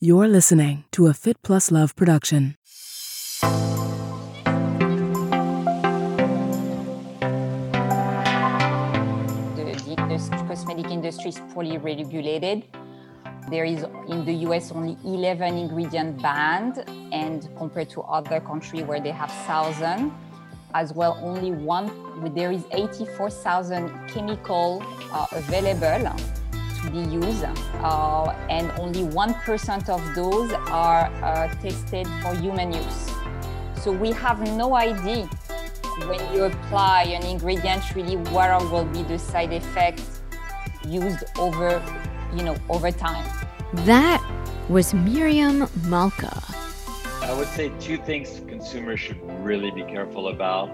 You're listening to a Fit Plus Love production. The cosmetic industry is poorly regulated. There is, in the US, only 11 ingredient banned, and compared to other countries where they have 1,000, as well, only one. There is 84,000 chemical available to be used, and only 1% of those are tested for human use. So we have no idea when you apply an ingredient really what will be the side effects used over time. That was Miriam Malka. I would say two things consumers should really be careful about.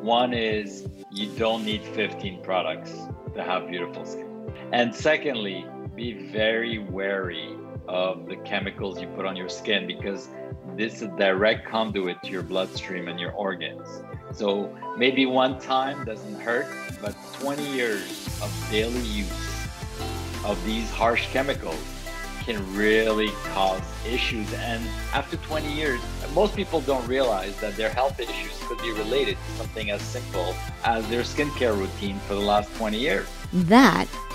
One is you don't need 15 products to have beautiful skin. And secondly, be very wary of the chemicals you put on your skin, because this is a direct conduit to your bloodstream and your organs. So maybe one time doesn't hurt, but 20 years of daily use of these harsh chemicals can really cause issues. And after 20 years, most people don't realize that their health issues could be related to something as simple as their skincare routine for the last 20 years. That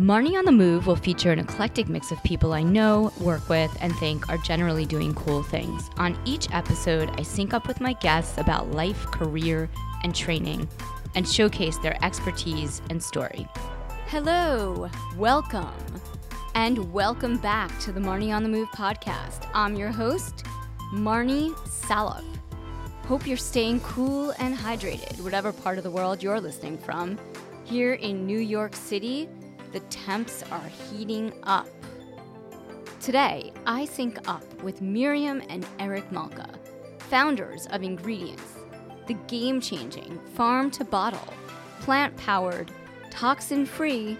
Marnie on the Move will feature an eclectic mix of people I know, work with, and think are generally doing cool things. On each episode, I sync up with my guests about life, career, and training, and showcase their expertise and story. Hello, welcome, and welcome back to the Marnie on the Move podcast. I'm your host, Marni Salop. Hope you're staying cool and hydrated, whatever part of the world you're listening from. Here in New York City, the temps are heating up. Today, I sync up with Miriam and Eric Malka, founders of Ingredients, the game-changing, farm-to-bottle, plant-powered, toxin-free,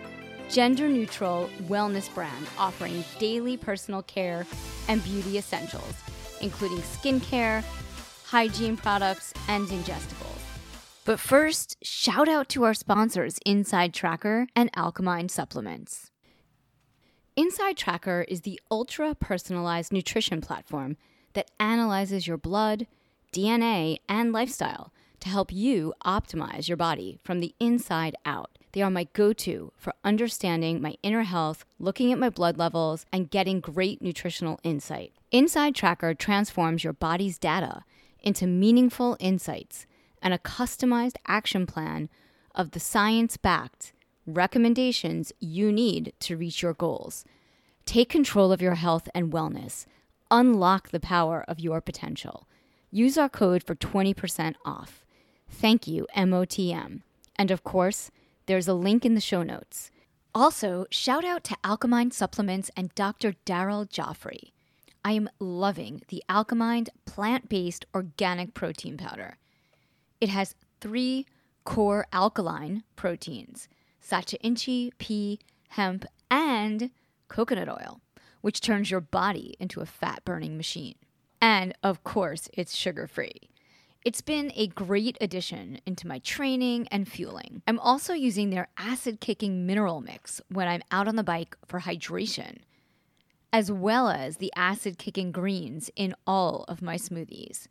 gender-neutral wellness brand offering daily personal care and beauty essentials, including skincare, hygiene products, and ingestibles. But first, shout out to our sponsors, Inside Tracker and Alkamind Supplements. Inside Tracker is the ultra-personalized nutrition platform that analyzes your blood, DNA, and lifestyle to help you optimize your body from the inside out. They are my go-to for understanding my inner health, looking at my blood levels, and getting great nutritional insight. Inside Tracker transforms your body's data into meaningful insights and a customized action plan of the science-backed recommendations you need to reach your goals. Take control of your health and wellness. Unlock the power of your potential. Use our code for 20% off. Thank you, MOTM. And of course, there's a link in the show notes. Also, shout out to Alkamind Supplements and Dr. Daryl Joffrey. I am loving the Alkamind plant-based organic protein powder. It has 3 core alkaline proteins, sacha inchi, pea, hemp, and coconut oil, which turns your body into a fat-burning machine. And, of course, it's sugar-free. It's been a great addition into my training and fueling. I'm also using their acid-kicking mineral mix when I'm out on the bike for hydration, as well as the acid-kicking greens in all of my smoothies,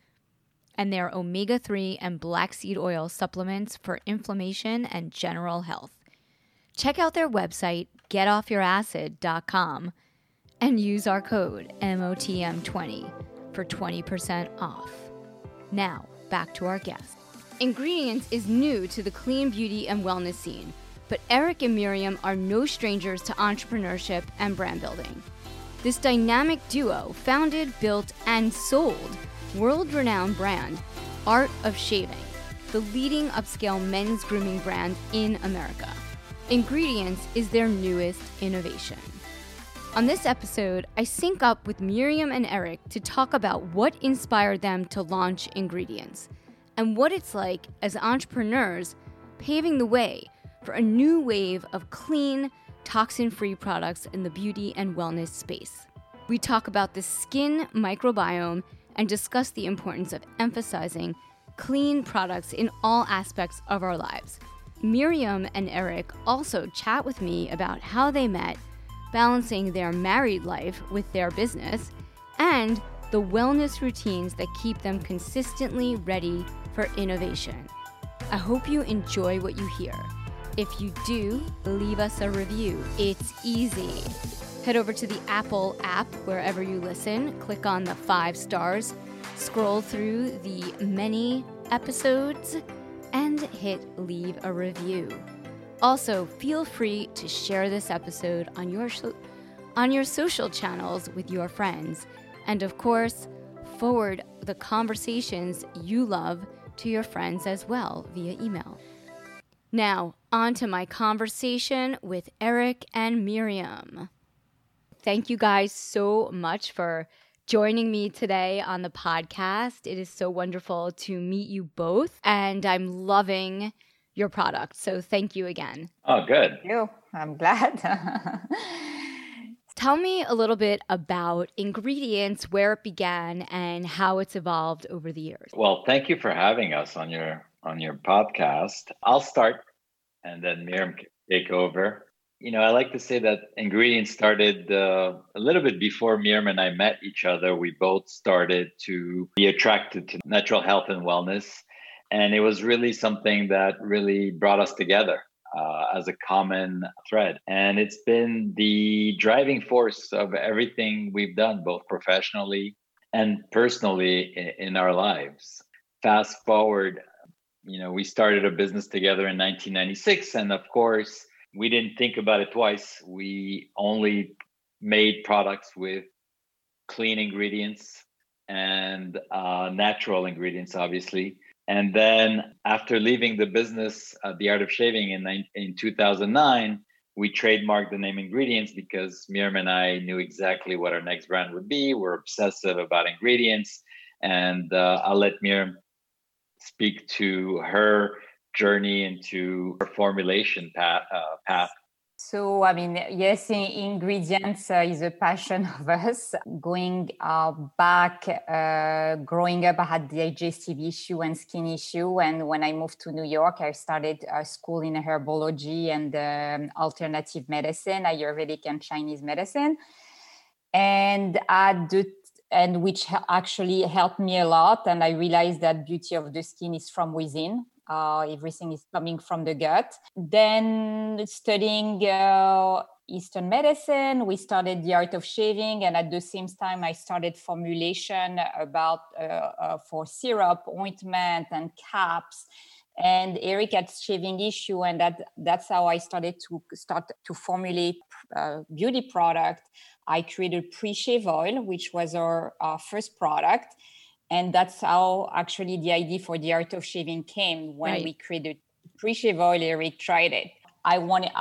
and their omega-3 and black seed oil supplements for inflammation and general health. Check out their website, getoffyouracid.com, and use our code MOTM20 for 20% off. Now, back to our guest. Ingredients is new to the clean beauty and wellness scene, but Eric and Miriam are no strangers to entrepreneurship and brand building. This dynamic duo founded, built, and sold world-renowned brand, Art of Shaving, the leading upscale men's grooming brand in America. Ingredients is their newest innovation. On this episode, I sync up with Miriam and Eric to talk about what inspired them to launch Ingredients and what it's like as entrepreneurs paving the way for a new wave of clean, toxin-free products in the beauty and wellness space. We talk about the skin microbiome and discuss the importance of emphasizing clean products in all aspects of our lives. Miriam and Eric also chat with me about how they met, balancing their married life with their business, and the wellness routines that keep them consistently ready for innovation. I hope you enjoy what you hear. If you do, leave us a review. It's easy. Head over to the Apple app wherever you listen, click on the 5 stars, scroll through the many episodes, and hit leave a review. Also, feel free to share this episode on your social channels with your friends. And of course, forward the conversations you love to your friends as well via email. Now, on to my conversation with Eric and Miriam. Thank you guys so much for joining me today on the podcast. It is so wonderful to meet you both, and I'm loving your product. So thank you again. Oh, good. Thank you. I'm glad. Tell me a little bit about Ingredients, where it began, and how it's evolved over the years. Well, thank you for having us on your podcast. I'll start, and then Miriam can take over. You know, I like to say that Ingredients started a little bit before Miriam and I met each other. We both started to be attracted to natural health and wellness, and it was really something that really brought us together. As a common thread. And it's been the driving force of everything we've done, both professionally and personally in our lives. Fast forward, you know, we started a business together in 1996. And of course, we didn't think about it twice. We only made products with clean ingredients and natural ingredients, obviously. And then after leaving the business, The Art of Shaving in 2009, we trademarked the name Ingredients because Miriam and I knew exactly what our next brand would be. We're obsessive about ingredients. And I'll let Miriam speak to her journey into her formulation path. So, I mean, yes, Ingredients is a passion of us. Going back, growing up, I had digestive issue and skin issue. And when I moved to New York, I started a school in herbology and alternative medicine, Ayurvedic and Chinese medicine. And which actually helped me a lot. And I realized that beauty of the skin is from within. Everything is coming from the gut. Then studying Eastern medicine, we started The Art of Shaving. And at the same time, I started formulation about for syrup, ointment, and caps. And Eric had shaving issue. And that's how I started to formulate beauty product. I created pre-shave oil, which was our first product. And that's how actually the idea for The Art of Shaving came. When we created pre-shave oil, Eric tried it. I wanted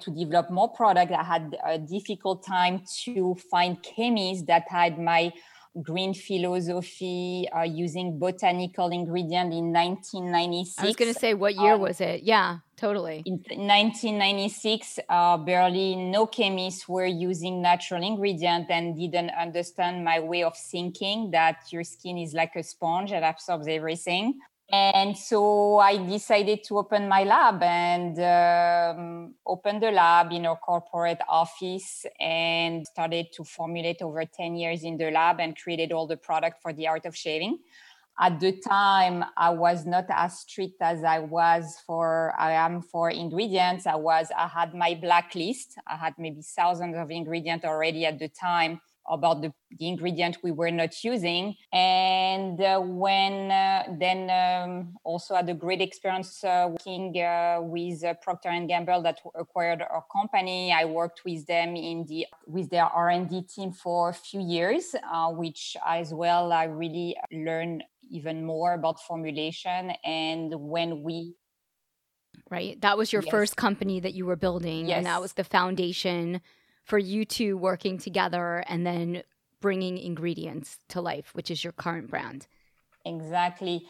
to develop more product. I had a difficult time to find chemists that had my green philosophy using botanical ingredient in 1996. I was going to say, what year was it? Yeah, totally. In 1996, barely no chemists were using natural ingredient and didn't understand my way of thinking that your skin is like a sponge that absorbs everything. And so I decided to open my lab and opened the lab in our corporate office and started to formulate over 10 years in the lab and created all the product for The Art of Shaving. At the time, I was not as strict as I am for Ingredients. I had my blacklist. I had maybe thousands of ingredients already at the time about the ingredient we were not using. And also had a great experience working with Procter and Gamble that acquired our company. I worked with them with their R&D team for a few years, which as well, I really learned even more about formulation. And when we... Right. That was your first company that you were building. Yes. And that was the foundation for you two working together and then bringing Ingredients to life, which is your current brand. Exactly.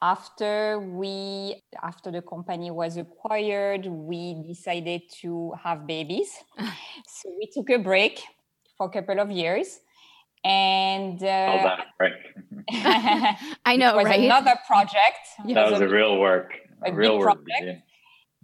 After the company was acquired, we decided to have babies. So we took a break for a couple of years. And I know, right? Another project. Yes. That was a real work. A real project.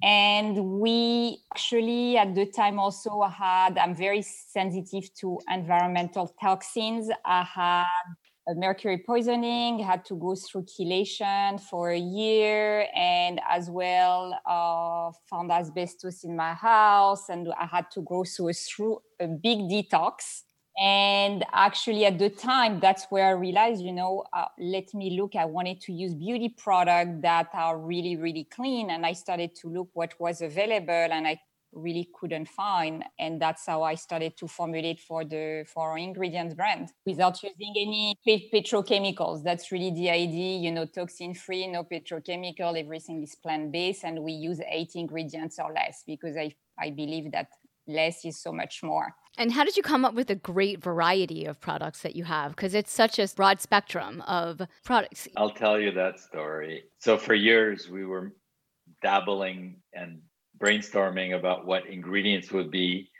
And we actually at the time also had, I'm very sensitive to environmental toxins. I had mercury poisoning, had to go through chelation for a year, and as well found asbestos in my house, and I had to go through a big detox. And actually at the time, that's where I realized, let me look, I wanted to use beauty products that are really, really clean. And I started to look what was available and I really couldn't find. And that's how I started to formulate for our Ingredients brand without using any petrochemicals. That's really the idea, toxin free, no petrochemical, everything is plant-based. And we use 8 ingredients or less because I believe that less is so much more. And how did you come up with a great variety of products that you have? Because it's such a broad spectrum of products. I'll tell you that story. So for years, we were dabbling and brainstorming about what ingredients would be,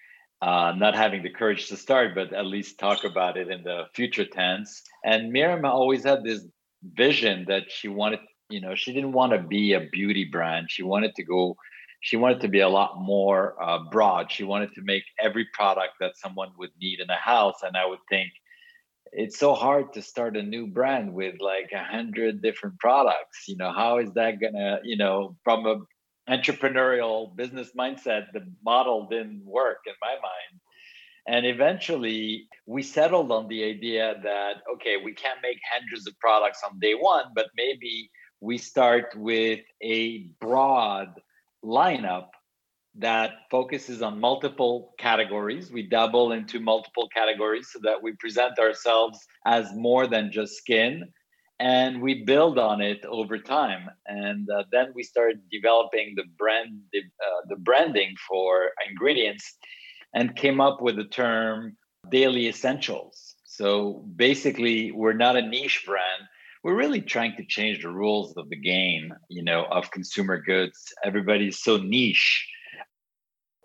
not having the courage to start, but at least talk about it in the future tense. And Miriam always had this vision that she wanted, she didn't want to be a beauty brand. She wanted to be a lot more broad. She wanted to make every product that someone would need in a house. And I would think it's so hard to start a new brand with like 100 different products. How is that gonna, from an entrepreneurial business mindset, the model didn't work in my mind. And eventually we settled on the idea that, okay, we can't make hundreds of products on day one, but maybe we start with a broad lineup that focuses on multiple categories. We double into multiple categories so that we present ourselves as more than just skin, and we build on it over time. And then we started developing the branding for Ingredients, and came up with the term daily essentials. So basically, we're not a niche brand. We're really trying to change the rules of the game, of consumer goods. Everybody's so niche.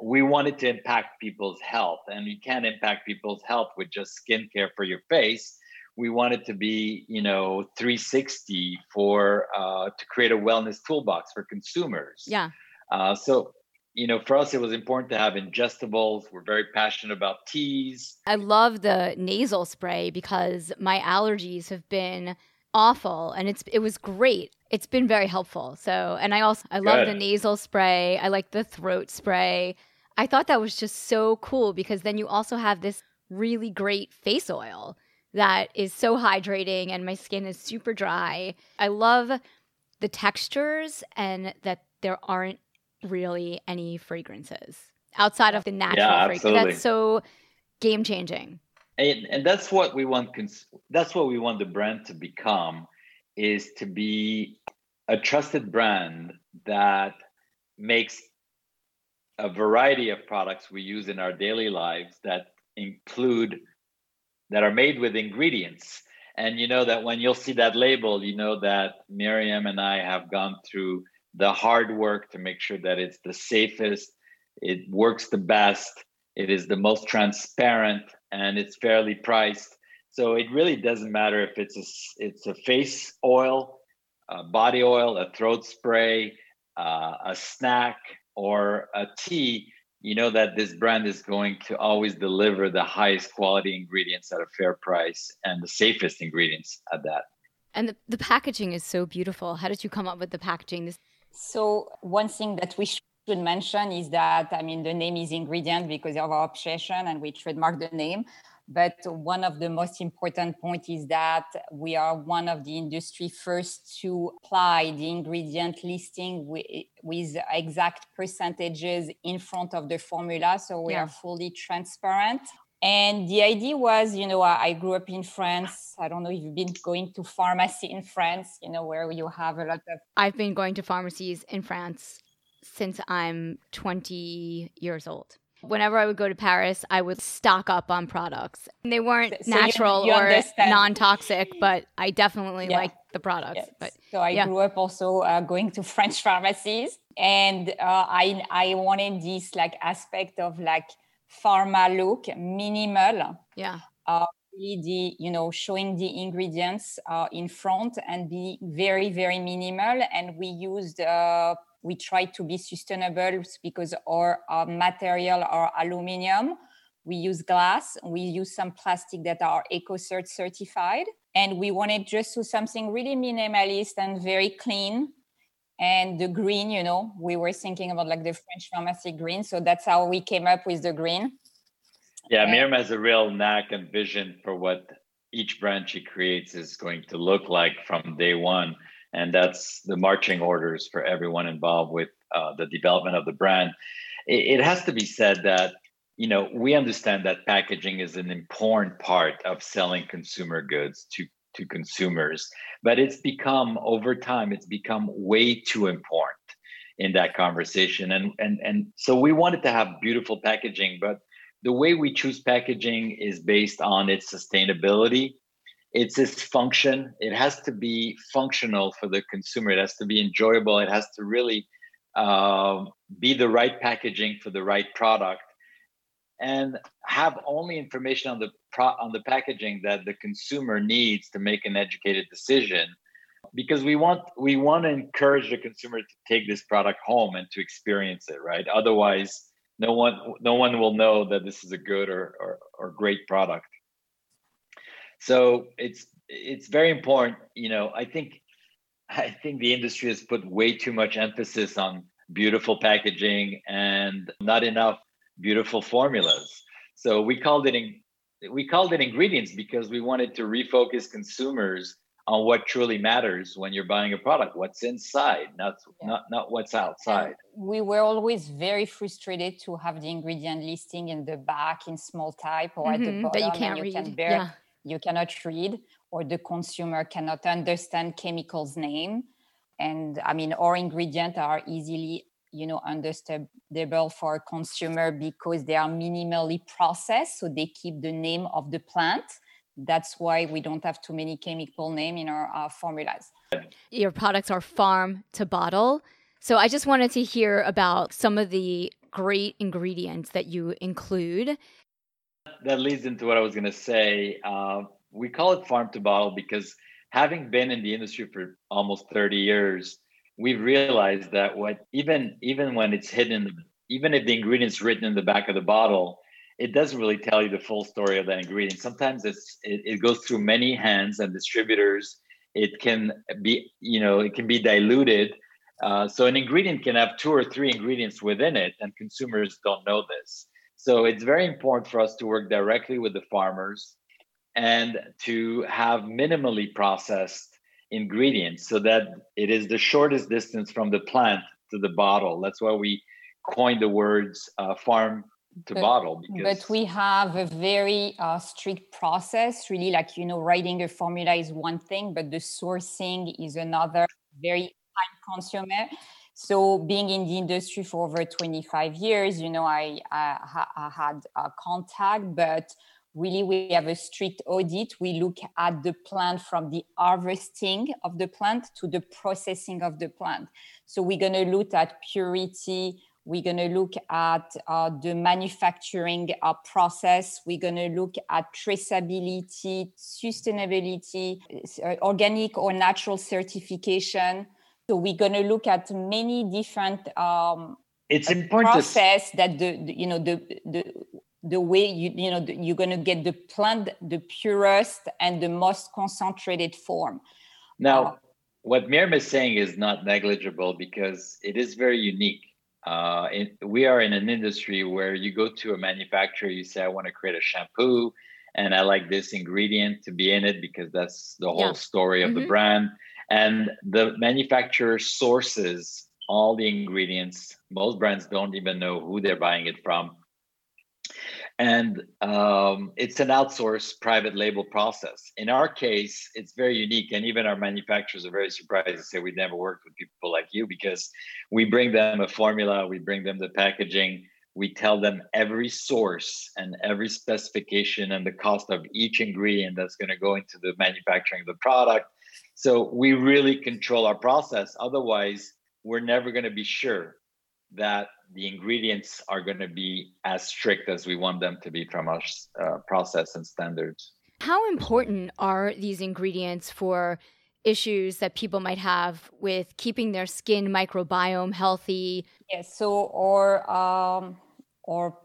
We wanted to impact people's health, and you can't impact people's health with just skincare for your face. We wanted to be, 360 to create a wellness toolbox for consumers. Yeah. For us, it was important to have ingestibles. We're very passionate about teas. I love the nasal spray because my allergies have been awful, and it was great. It's been very helpful. So, and I love the nasal spray. I like the throat spray. I thought that was just so cool because then you also have this really great face oil that is so hydrating, and my skin is super dry. I love the textures and that there aren't really any fragrances outside of the natural fragrances. That's so game changing. And that's what we want. That's what we want the brand to become, is to be a trusted brand that makes a variety of products we use in our daily lives that are made with ingredients. And you know that when you'll see that label, you know that Miriam and I have gone through the hard work to make sure that it's the safest, it works the best, it is the most transparent, and it's fairly priced. So it really doesn't matter if it's a face oil, a body oil, a throat spray, a snack, or a tea. You know that this brand is going to always deliver the highest quality ingredients at a fair price and the safest ingredients at that. And the packaging is so beautiful. How did you come up with the packaging? So one thing that we should mention is that, the name is Ingredient because of our obsession and we trademark the name. But one of the most important points is that we are one of the industry first to apply the ingredient listing with exact percentages in front of the formula. So we are fully transparent. And the idea was, I grew up in France. I don't know if you've been going to pharmacy in France, where you have a lot of... I've been going to pharmacies in France since I'm 20 years old. Whenever I would go to Paris, I would stock up on products. And they weren't natural or non-toxic, but I definitely liked the products. Yes. But, so I grew up also going to French pharmacies, and I wanted this like aspect of like pharma look, minimal. Yeah. Showing the ingredients in front and be very, very minimal. And we tried to be sustainable because our material are aluminum. We use glass. We use some plastic that are EcoCert certified. And we wanted just to something really minimalist and very clean. And the green, we were thinking about like the French pharmacy green. So that's how we came up with the green. Yeah, Miriam has a real knack and vision for what each brand she creates is going to look like from day one. And that's the marching orders for everyone involved with the development of the brand. It has to be said that, we understand that packaging is an important part of selling consumer goods to consumers, but over time, it's become way too important in that conversation. And so we wanted to have beautiful packaging, but the way we choose packaging is based on its sustainability. It's its function. It has to be functional for the consumer. It has to be enjoyable. It has to really be the right packaging for the right product, and have only information on the packaging that the consumer needs to make an educated decision. Because we want to encourage the consumer to take this product home and to experience it, right? Otherwise, no one will know that this is a good or great product. So it's very important. I think the industry has put way too much emphasis on beautiful packaging and not enough beautiful formulas. So we called it Ingredients because we wanted to refocus consumers on what truly matters when you're buying a product, what's inside, not what's outside. We were always very frustrated to have the ingredient listing in the back in small type or at the bottom. That you can't read. You cannot read, or the consumer cannot understand chemicals name. And I mean, our ingredients are easily, understandable for a consumer because they are minimally processed. So they keep the name of the plant. That's why we don't have too many chemical names in our formulas. Your products are farm to bottle. So I just wanted to hear about some of the great ingredients that you include. That leads into what I was going to say. We call it farm to bottle because having been in the industry for almost 30 years, we've realized that even if the ingredient's written in the back of the bottle, it doesn't really tell you the full story of that ingredient. Sometimes it goes through many hands and distributors. It can be, diluted. So an ingredient can have two or three ingredients within it, and consumers don't know this. So it's very important for us to work directly with the farmers and to have minimally processed ingredients so that it is the shortest distance from the plant to the bottle. That's why we coined the words farm to bottle. But we have a very strict process, really, writing a formula is one thing, but the sourcing is another, very time-consuming. So being in the industry for over 25 years, I had a contact, but really we have a strict audit. We look at the plant from the harvesting of the plant to the processing of the plant. So we're going to look at purity. We're going to look at the manufacturing process. We're going to look at traceability, sustainability, organic or natural certification. So we're going to look at many different process that the way you're going to get the plant the purest and the most concentrated form. Now, what Miriam is saying is not negligible because it is very unique. We are in an industry where you go to a manufacturer, you say, "I want to create a shampoo, and I like this ingredient to be in it because that's the whole story of the brand." And the manufacturer sources all the ingredients. Most brands don't even know who they're buying it from. And it's an outsourced private label process. In our case, it's very unique. And even our manufacturers are very surprised to say, "We never worked with people like you," because we bring them a formula, we bring them the packaging, we tell them every source and every specification and the cost of each ingredient that's going to go into the manufacturing of the product. So we really control our process. Otherwise, we're never going to be sure that the ingredients are going to be as strict as we want them to be from our process and standards. How important are these ingredients for issues that people might have with keeping their skin microbiome healthy? Yes, so our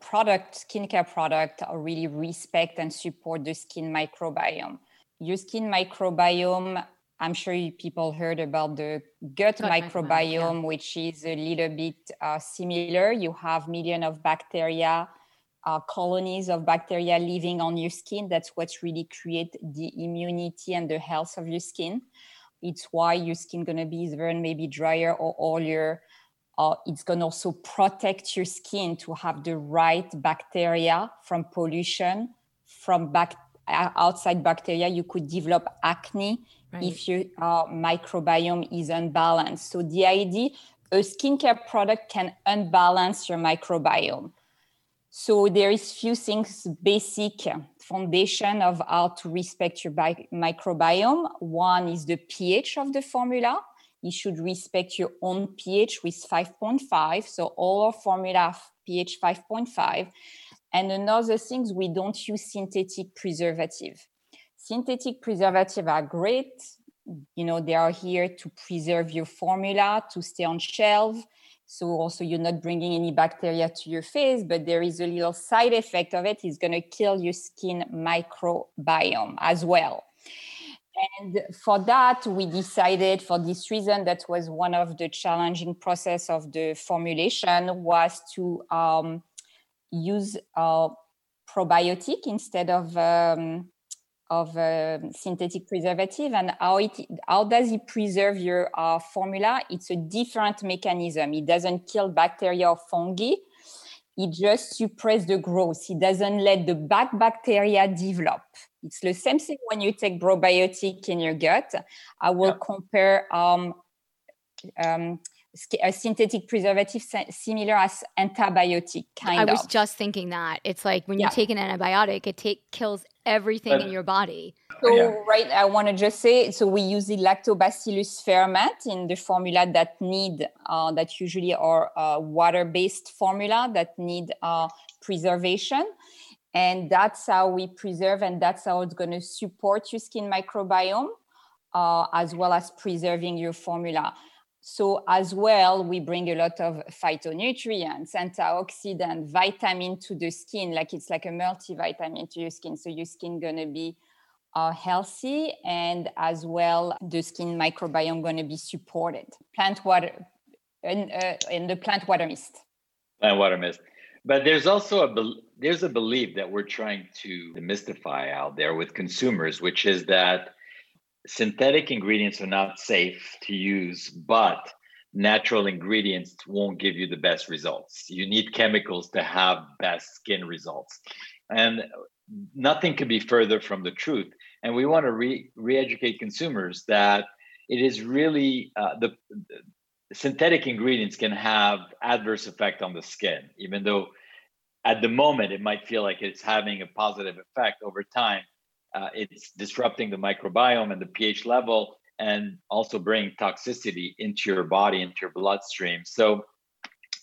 product, skincare product, really respect and support the skin microbiome. Your skin microbiome, I'm sure people heard about the gut microbiome, yeah, which is a little bit similar. You have millions of bacteria, colonies of bacteria living on your skin. That's what really creates the immunity and the health of your skin. It's why your skin going to be even maybe drier or oilier. It's going to also protect your skin to have the right bacteria from pollution, from outside bacteria. You could develop acne, right, if your microbiome is unbalanced. So the idea, a skincare product can unbalance your microbiome. So there is few things, basic foundation of how to respect your microbiome. One is the pH of the formula. You should respect your own pH with 5.5. So all our formula pH 5.5. And another thing, we don't use synthetic preservative. Synthetic preservative are great. You know, they are here to preserve your formula, to stay on shelf. So also you're not bringing any bacteria to your face, but there is a little side effect of it. It's going to kill your skin microbiome as well. And for that, we decided for this reason, that was one of the challenging process of the formulation, was to use probiotic instead of synthetic preservative. And how does it preserve your formula? It's a different mechanism. It doesn't kill bacteria or fungi. It just suppresses the growth. It doesn't let the bad bacteria develop. It's the same thing when you take probiotic in your gut. I will compare a synthetic preservative similar as antibiotic, kind of. I was just thinking that. It's like when you take an antibiotic, it kills everything in your body. So, right, I want to just say, so we use the lactobacillus ferment in the formula that need, that usually are water-based formula that need preservation. And that's how we preserve, and that's how it's going to support your skin microbiome, as well as preserving your formula. So as well, we bring a lot of phytonutrients, antioxidant, vitamin to the skin, like it's like a multivitamin to your skin. So your skin going to be healthy, and as well, the skin microbiome going to be supported. Plant water, and the plant water mist. Plant water mist. But there's also a belief that we're trying to demystify out there with consumers, which is that synthetic ingredients are not safe to use, but natural ingredients won't give you the best results. You need chemicals to have best skin results. And nothing could be further from the truth. And we want to re-educate consumers that it is really the synthetic ingredients can have adverse effect on the skin, even though at the moment it might feel like it's having a positive effect. Over time, it's disrupting the microbiome and the pH level, and also bringing toxicity into your body, into your bloodstream. So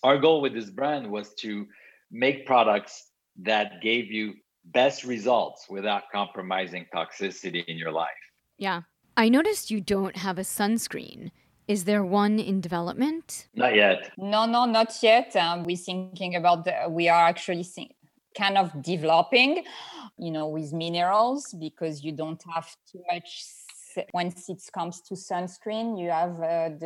our goal with this brand was to make products that gave you best results without compromising toxicity in your life. Yeah. I noticed you don't have a sunscreen. Is there one in development? Not yet. No, not yet. We're thinking about, we are actually kind of developing, you know, with minerals, because you don't have too much once it comes to sunscreen. You have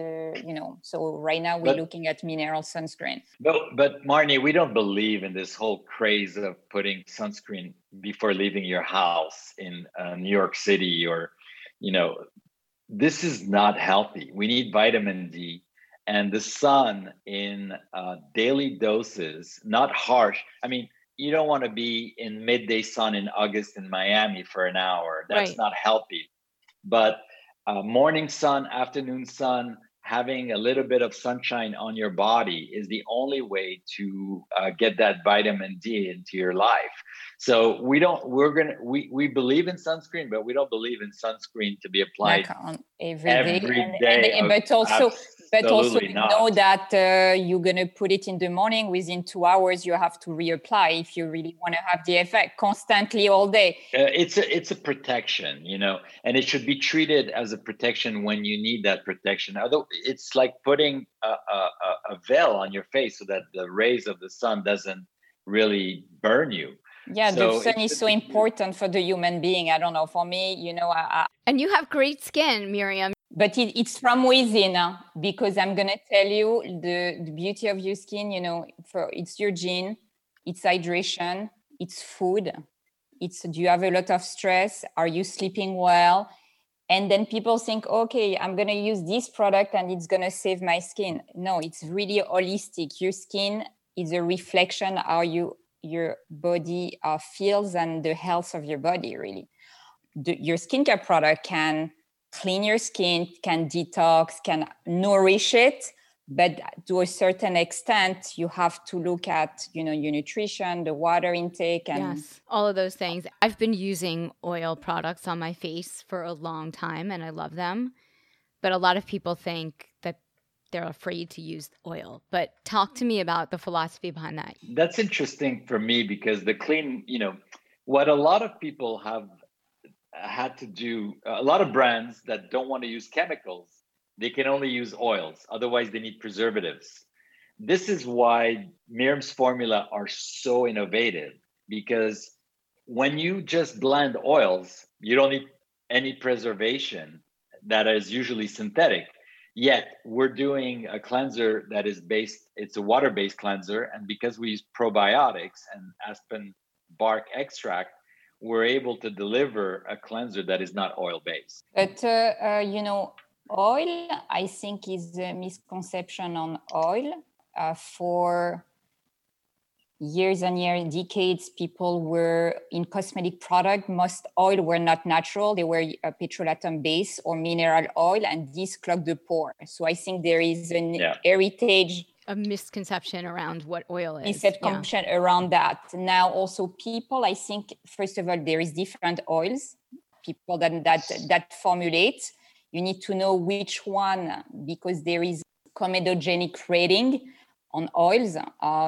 so right now we're looking at mineral sunscreen. But Marnie, we don't believe in this whole craze of putting sunscreen before leaving your house in New York City, or, you know, this is not healthy. We need vitamin D. And the sun in daily doses, not harsh. I mean, you don't want to be in midday sun in August in Miami for an hour. That's right. Not healthy. But morning sun, afternoon sun, having a little bit of sunshine on your body is the only way to get that vitamin D into your life. So we believe in sunscreen, but we don't believe in sunscreen to be applied every day. But also we know that you're going to put it in the morning. Within 2 hours, you have to reapply if you really want to have the effect constantly all day. It's a protection, and it should be treated as a protection when you need that protection. Although it's like putting a veil on your face so that the rays of the sun doesn't really burn you. Yeah, so the sun is so important for the human being. I don't know. For me, And you have great skin, Miriam. But it's from within, because I'm going to tell you the beauty of your skin, it's your gene, it's hydration, it's food, do you have a lot of stress? Are you sleeping well? And then people think, okay, I'm going to use this product and it's going to save my skin. No, it's really holistic. Your skin is a reflection how your body feels and the health of your body, really. Your skincare product can clean your skin, can detox, can nourish it. But to a certain extent, you have to look at, your nutrition, the water intake. And yes, all of those things. I've been using oil products on my face for a long time, and I love them. But a lot of people think that they're afraid to use oil. But talk to me about the philosophy behind that. That's interesting for me because what a lot of people have had to do, a lot of brands that don't want to use chemicals, they can only use oils. Otherwise, they need preservatives. This is why Miriam's formula are so innovative, because when you just blend oils, you don't need any preservation that is usually synthetic. Yet we're doing a cleanser that is it's a water-based cleanser. And because we use probiotics and aspen bark extract, we're able to deliver a cleanser that is not oil-based. But, oil, I think, is a misconception on oil. For years and years, decades, people were in cosmetic product. Most oil were not natural. They were petrol atom base or mineral oil, and this clogged the pore. So I think there is an heritage, a misconception around what oil is. Misconception around that. Now also people, I think, first of all, there is different oils, people that formulate. You need to know which one, because there is comedogenic rating on oils.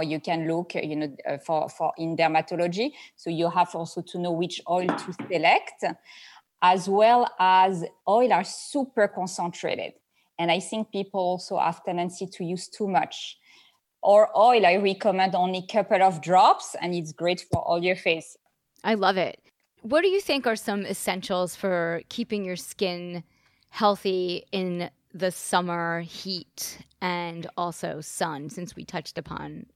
You can look, for in dermatology. So you have also to know which oil to select, as well as oil are super concentrated. And I think people also have tendency to use too much. Or oil, I recommend only a couple of drops, and it's great for all your face. I love it. What do you think are some essentials for keeping your skin healthy in the summer heat and also sun, since we touched upon?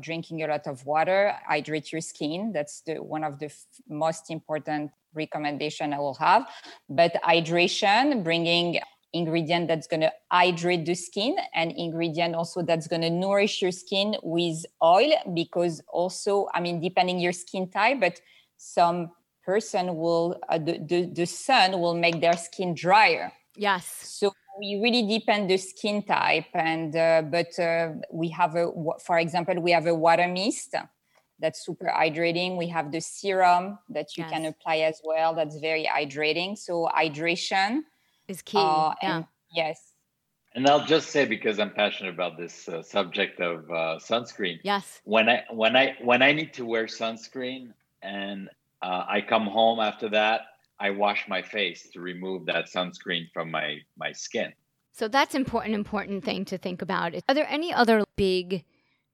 Drinking a lot of water, hydrate your skin. That's one of the most important recommendation I will have. But hydration, bringing ingredient that's going to hydrate the skin, and ingredient also that's going to nourish your skin with oil, because also, depending your skin type, but some person will, the sun will make their skin drier. Yes. So we really depend the skin type. And, but we have for example, we have a water mist that's super hydrating. We have the serum that you can apply as well. That's very hydrating. So hydration is key. Yes. And I'll just say, because I'm passionate about this subject of sunscreen. Yes. When I need to wear sunscreen and I come home after that, I wash my face to remove that sunscreen from my skin. So that's important thing to think about. Are there any other big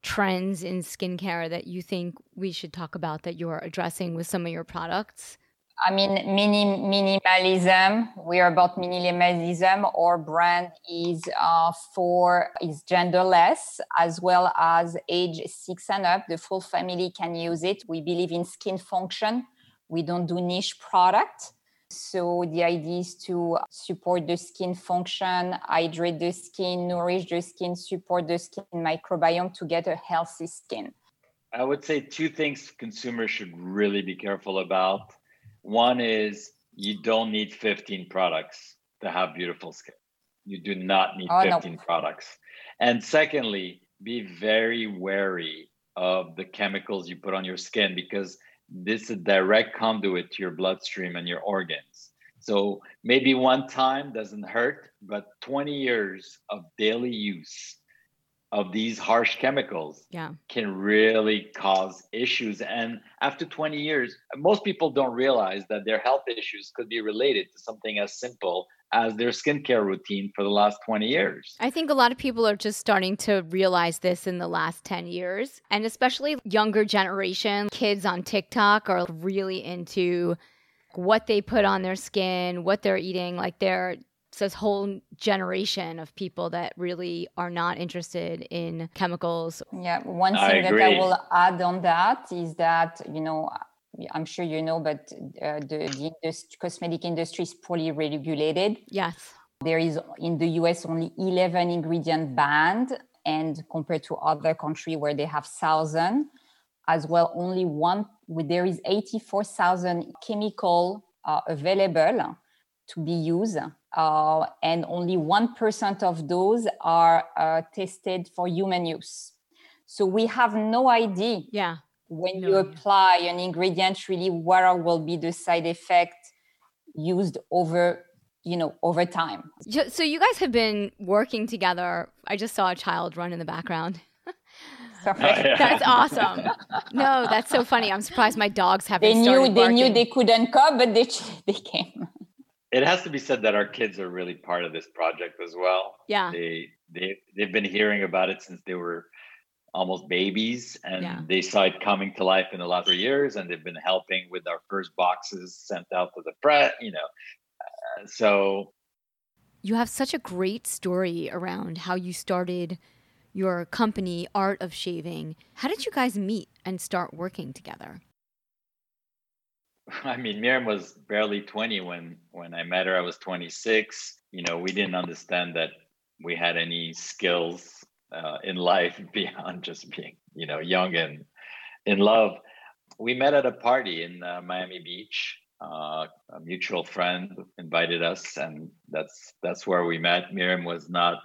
trends in skincare that you think we should talk about that you're addressing with some of your products? Minimalism. We are about minimalism. Our brand is genderless, as well as age 6 and up. The full family can use it. We believe in skin function. We don't do niche product. So the idea is to support the skin function, hydrate the skin, nourish the skin, support the skin microbiome to get a healthy skin. I would say two things consumers should really be careful about. One is you don't need 15 products to have beautiful skin. You do not need 15 products. And secondly, be very wary of the chemicals you put on your skin, because this is a direct conduit to your bloodstream and your organs. So maybe one time doesn't hurt, but 20 years of daily use of these harsh chemicals can really cause issues. And after 20 years, most people don't realize that their health issues could be related to something as simple as their skincare routine for the last 20 years. I think a lot of people are just starting to realize this in the last 10 years, and especially younger generation, kids on TikTok are really into what they put on their skin, what they're eating. Like there's this whole generation of people that really are not interested in chemicals. Yeah, one thing that I will add on that is that, I'm sure you know, but the cosmetic industry is poorly regulated. Yes. There is in the US only 11 ingredient banned, and compared to other countries where they have 1,000 as well, only one, there is 84,000 chemical available to be used. And only 1% of those are tested for human use. So we have no idea when you apply an ingredient, really what will be the side effect used over time. So you guys have been working together. I just saw a child run in the background. Sorry. That's awesome. No, that's so funny. I'm surprised my dogs haven't started barking. They knew they couldn't come, but they came. It has to be said that our kids are really part of this project as well. Yeah. They've been hearing about it since they were almost babies, and they saw it coming to life in the last 3 years, and they've been helping with our first boxes sent out to the press, so. You have such a great story around how you started your company, Art of Shaving. How did you guys meet and start working together? I mean, Miriam was barely 20 when I met her. I was 26. We didn't understand that we had any skills in life beyond just being, young and in love. We met at a party in Miami Beach. A mutual friend invited us, and that's where we met. Miriam was not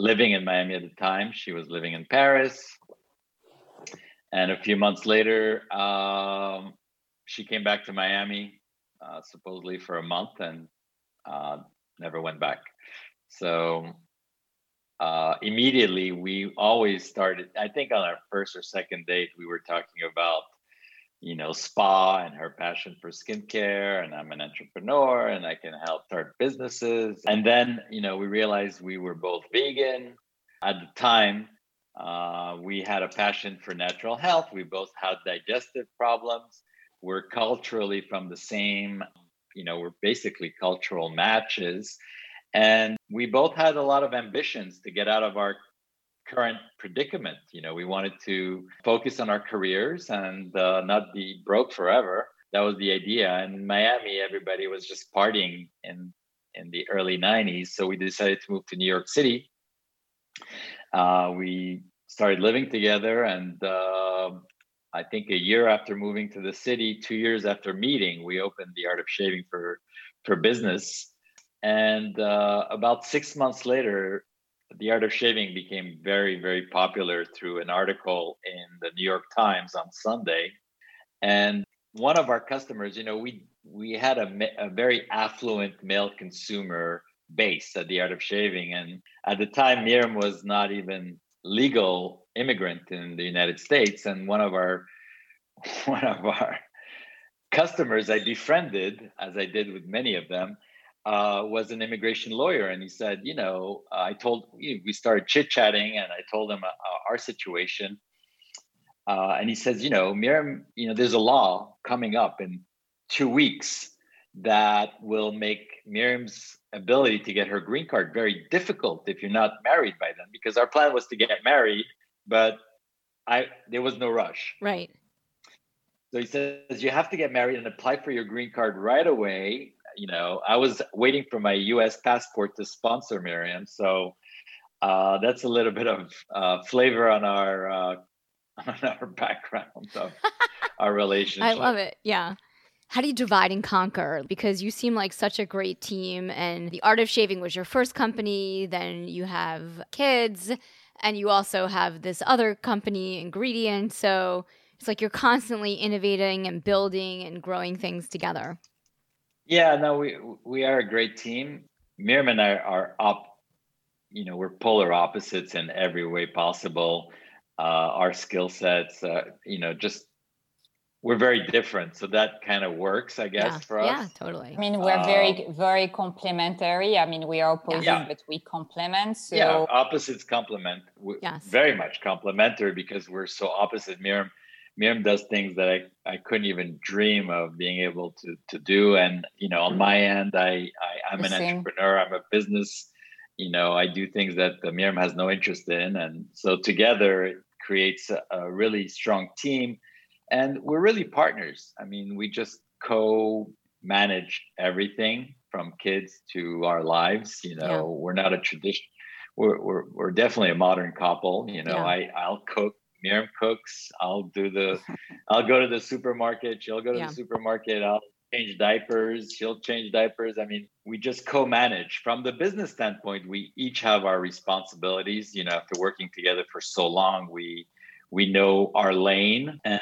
living in Miami at the time. She was living in Paris. And a few months later, she came back to Miami, supposedly for a month, and never went back. So immediately, we always started, I think on our first or second date, we were talking about, spa and her passion for skincare, and I'm an entrepreneur and I can help start businesses. And then, we realized we were both vegan. At the time, we had a passion for natural health. We both had digestive problems. We're culturally from the same, we're basically cultural matches. And we both had a lot of ambitions to get out of our current predicament. We wanted to focus on our careers and not be broke forever. That was the idea. And in Miami, everybody was just partying in the early 90s. So we decided to move to New York City. We started living together, and I think a year after moving to the city, 2 years after meeting, we opened the Art of Shaving for business. And about 6 months later, the Art of Shaving became very, very popular through an article in the New York Times on Sunday. And one of our customers, we had a very affluent male consumer base at the Art of Shaving. And at the time, Miriam was not even legal immigrant in the United States, and one of our customers I befriended, as I did with many of them, was an immigration lawyer, and he said, we started chit-chatting, and I told him our situation, and he says, Miriam, there's a law coming up in 2 weeks that will make Miriam's ability to get her green card very difficult if you're not married by then, because our plan was to get married, but there was no rush. Right. So he says, you have to get married and apply for your green card right away. I was waiting for my U.S. passport to sponsor Miriam. So that's a little bit of flavor on our background of our relationship. I love it. Yeah. How do you divide and conquer? Because you seem like such a great team, and the Art of Shaving was your first company, then you have kids, and you also have this other company, Ingredients. So it's like you're constantly innovating and building and growing things together. Yeah, no, we are a great team. Miriam and I are up, you know, we're polar opposites in every way possible. Our skill sets, you know, just we're very different. So that kind of works, I guess, for us. Yeah, totally. I mean, we're very, very complementary. I mean, we are opposing, but we complement. So yeah, opposites complement. Yes. Very much complementary because we're so opposite. Miriam does things that I couldn't even dream of being able to do. And, you know, on my end, I'm an entrepreneur, I'm a business, you know, I do things that Miriam has no interest in. And so together it creates a really strong team, and we're really partners. I mean, we just co-manage everything from kids to our lives. You know, we're not a tradition. We're definitely a modern couple. You know, I'll cook. Miriam cooks. I'll go to the supermarket. She'll go to the supermarket. I'll change diapers. She'll change diapers. I mean, we just co-manage. From the business standpoint, we each have our responsibilities. You know, after working together for so long, we know our lane, and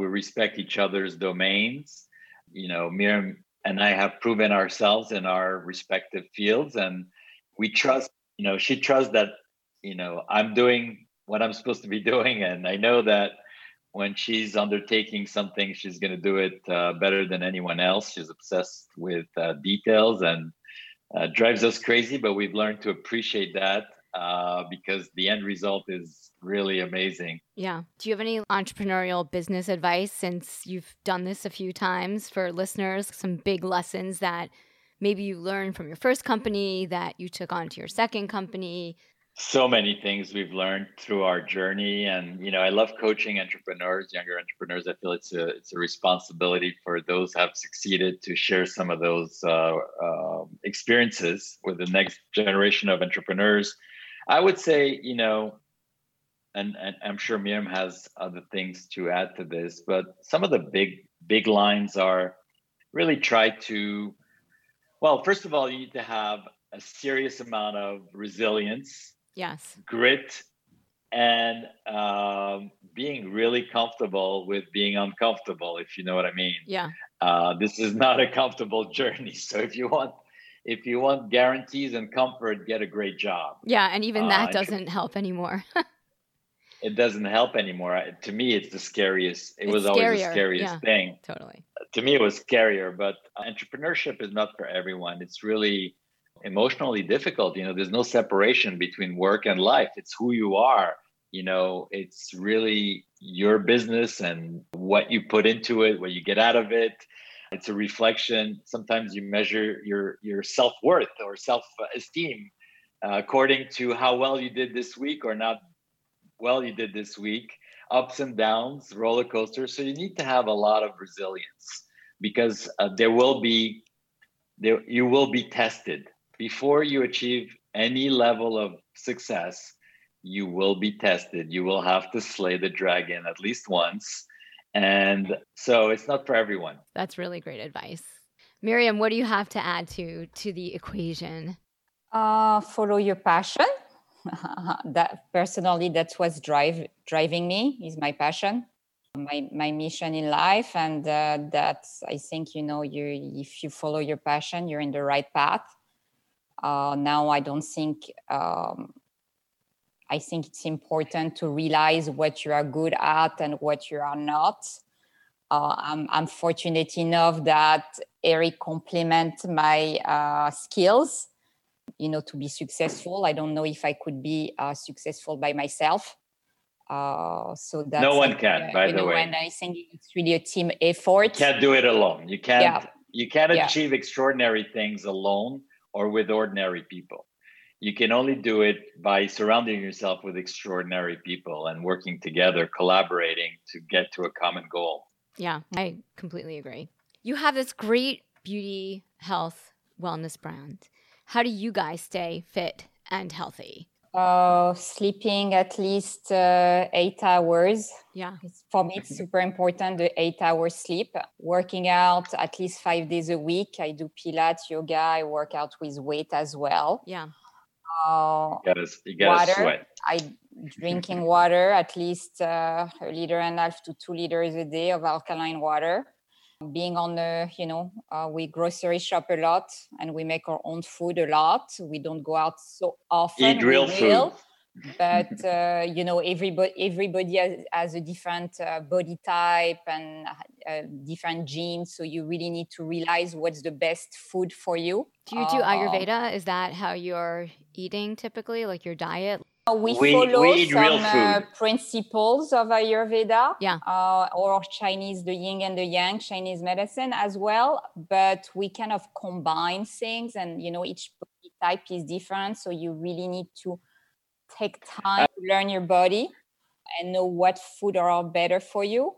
we respect each other's domains. You know, Miriam and I have proven ourselves in our respective fields, and we trust, you know, she trusts that, you know, I'm doing what I'm supposed to be doing. And I know that when she's undertaking something, she's going to do it better than anyone else. She's obsessed with details and drives us crazy, but we've learned to appreciate that because the end result is really amazing. Yeah. Do you have any entrepreneurial business advice, since you've done this a few times, for listeners, some big lessons that maybe you learned from your first company that you took on to your second company? So many things we've learned through our journey. And, you know, I love coaching entrepreneurs, younger entrepreneurs. I feel it's a responsibility for those who have succeeded to share some of those experiences with the next generation of entrepreneurs. I would say, you know, and I'm sure Miriam has other things to add to this, but some of the big lines are really try to, well, first of all, you need to have a serious amount of resilience. Yes. Grit, and being really comfortable with being uncomfortable, if you know what I mean. Yeah. This is not a comfortable journey. So if you want guarantees and comfort, get a great job. Yeah, and even that doesn't help anymore. It doesn't help anymore. To me, it's the scariest. It was always the scariest thing. Totally. To me, it was scarier, but entrepreneurship is not for everyone. It's really emotionally difficult. You know, there's no separation between work and life. It's who you are. You know, it's really your business and what you put into it, what you get out of it. It's a reflection. Sometimes you measure your self-worth or self-esteem according to how well you did this week or not well you did this week. Ups and downs, roller coasters. So you need to have a lot of resilience, because you will be tested. Before you achieve any level of success, you will be tested. You will have to slay the dragon at least once. And so it's not for everyone. That's really great advice. Miriam, what do you have to add to the equation? Follow your passion. That personally, that's what's driving me, is my passion, my mission in life. And that's, I think, you know, if you follow your passion, you're in the right path. Now, I don't think, I think it's important to realize what you are good at and what you are not. I'm fortunate enough that Eric complements my skills, you know, to be successful. I don't know if I could be successful by myself. So that's no one can, by the way. And I think it's really a team effort. You can't do it alone. You can't achieve extraordinary things alone, or with ordinary people. You can only do it by surrounding yourself with extraordinary people and working together, collaborating to get to a common goal. Yeah, I completely agree. You have this great beauty, health, wellness brand. How do you guys stay fit and healthy? Sleeping at least 8 hours. Yeah, for me, it's super important, the 8 hours sleep. Working out at least 5 days a week. I do Pilates, yoga. I work out with weight as well. Yeah. You gotta sweat. I drinking water, at least 1.5 to 2 liters a day of alkaline water. Being on the, we grocery shop a lot and we make our own food a lot. We don't go out so often. Eat real food. But, everybody has a different body type and different genes. So you really need to realize what's the best food for you. Do you do Ayurveda? Is that how you're eating typically, like your diet? We follow some principles of Ayurveda, or Chinese, the yin and the yang, Chinese medicine as well. But we kind of combine things and, each type is different. So you really need to take time to learn your body and know what food are better for you.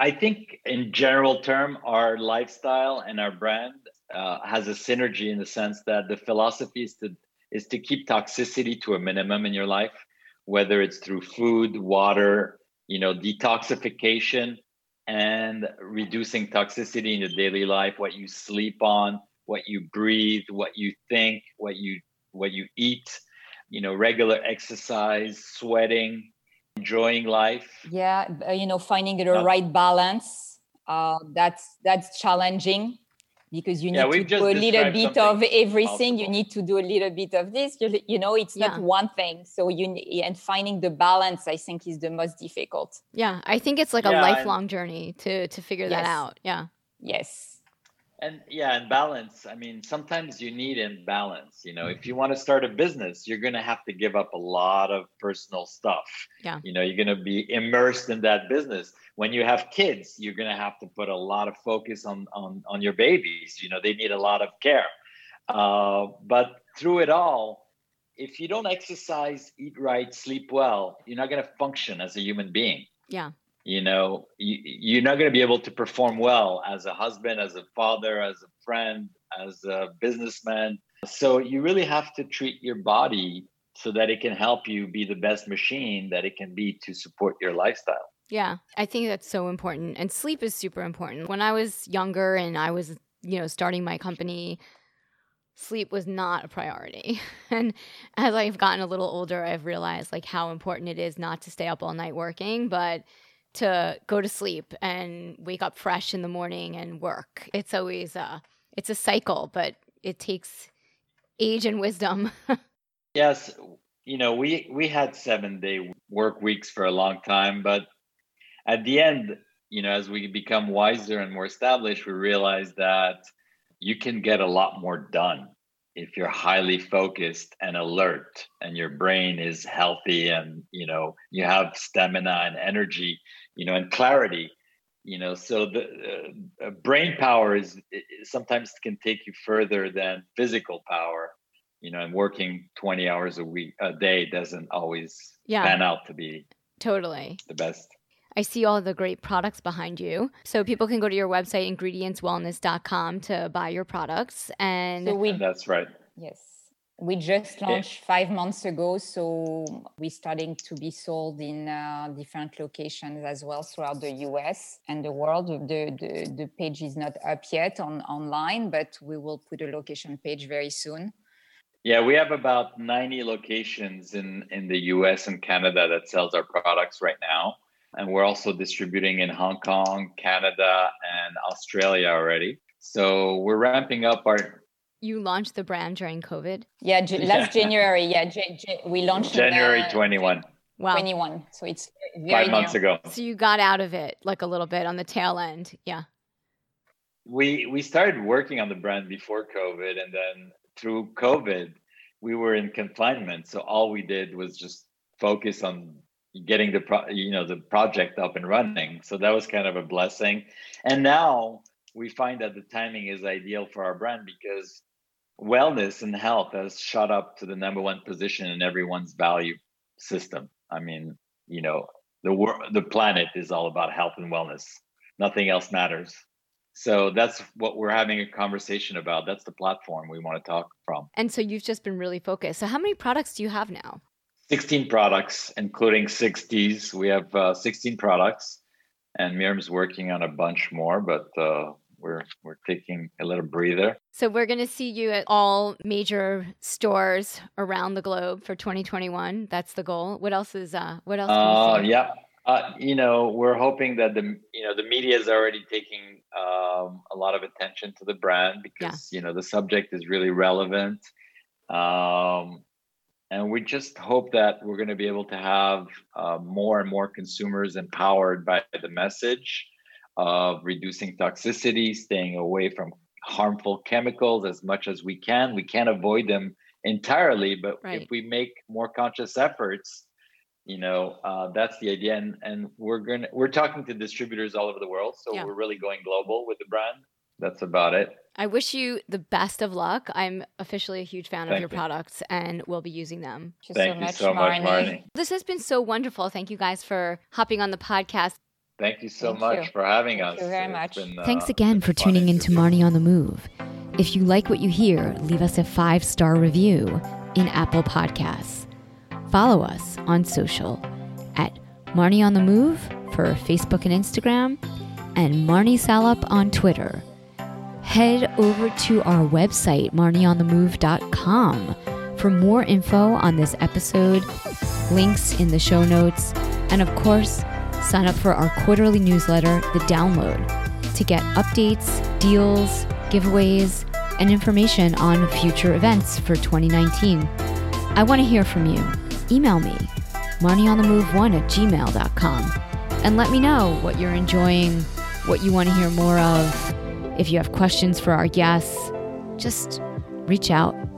I think in general term, our lifestyle and our brand has a synergy in the sense that the philosophy is to keep toxicity to a minimum in your life, whether it's through food, water, detoxification, and reducing toxicity in your daily life, what you sleep on, what you breathe, what you think, what you eat, regular exercise, sweating, enjoying life. Yeah, finding the right balance, that's challenging. Because you need to do a little bit of everything. Possible. You need to do a little bit of this. It's not one thing. So and finding the balance, I think, is the most difficult. Yeah, I think it's like a lifelong journey to figure that out. Yeah. Yes. And balance. I mean, sometimes you need imbalance. If you want to start a business, you're going to have to give up a lot of personal stuff. Yeah. You're going to be immersed in that business. When you have kids, you're going to have to put a lot of focus on your babies. They need a lot of care. But through it all, if you don't exercise, eat right, sleep well, you're not going to function as a human being. Yeah. You're not going to be able to perform well as a husband, as a father, as a friend, as a businessman. So you really have to treat your body so that it can help you be the best machine that it can be to support your lifestyle. Yeah, I think that's so important. And sleep is super important. When I was younger and I was, starting my company, sleep was not a priority. And as I've gotten a little older, I've realized like how important it is not to stay up all night working, but to go to sleep and wake up fresh in the morning and work. It's always it's a cycle, but it takes age and wisdom. Yes, we had 7-day work weeks for a long time, but at the end, as we become wiser and more established, we realize that you can get a lot more done if you're highly focused and alert and your brain is healthy and, you have stamina and energy, and clarity, So the brain power sometimes can take you further than physical power, and working 20 hours a day doesn't always pan out to be totally the best. I see all the great products behind you. So people can go to your website, ingredientswellness.com, to buy your products. And that's right. Yes. We just launched 5 months ago. So we're starting to be sold in different locations as well throughout the US and the world. The page is not up yet online, but we will put a location page very soon. Yeah, we have about 90 locations in the US and Canada that sells our products right now. And we're also distributing in Hong Kong, Canada, and Australia already. So we're ramping up our... You launched the brand during COVID? Yeah, last January. Yeah, we launched January 21. Wow. 21. So it's very 5 months ago. So you got out of it like a little bit on the tail end. Yeah. We started working on the brand before COVID. And then through COVID, we were in confinement. So all we did was just focus on getting the project up and running. So that was kind of a blessing. And now we find that the timing is ideal for our brand because wellness and health has shot up to the number one position in everyone's value system. I mean, the planet is all about health and wellness. Nothing else matters. So that's what we're having a conversation about. That's the platform we want to talk from. And so you've just been really focused. So how many products do you have now? 16 products, including 60s. We have 16 products, and Miriam's working on a bunch more, but we're taking a little breather. So we're going to see you at all major stores around the globe for 2021. That's the goal. What else is can we see? Yeah. We're hoping that the media is already taking a lot of attention to the brand because, the subject is really relevant. And we just hope that we're going to be able to have more and more consumers empowered by the message of reducing toxicity, staying away from harmful chemicals as much as we can. We can't avoid them entirely, but if we make more conscious efforts, that's the idea. And we're talking to distributors all over the world. So we're really going global with the brand. That's about it. I wish you the best of luck. I'm officially a huge fan of your products and will be using them. Thank you so much, Marnie. This has been so wonderful. Thank you guys for hopping on the podcast. Thank you so much for having us. Thank you very much. Thanks again for tuning into Marnie on the Move. If you like what you hear, leave us a 5-star review in Apple Podcasts. Follow us on social at Marnie on the Move for Facebook and Instagram, and Marni Salop on Twitter. Head over to our website, marnieonthemove.com, for more info on this episode, links in the show notes, and of course, sign up for our quarterly newsletter, The Download, to get updates, deals, giveaways, and information on future events for 2019. I want to hear from you. Email me, marnieonthemove1@gmail.com, and let me know what you're enjoying, what you want to hear more of. If you have questions for our guests, just reach out.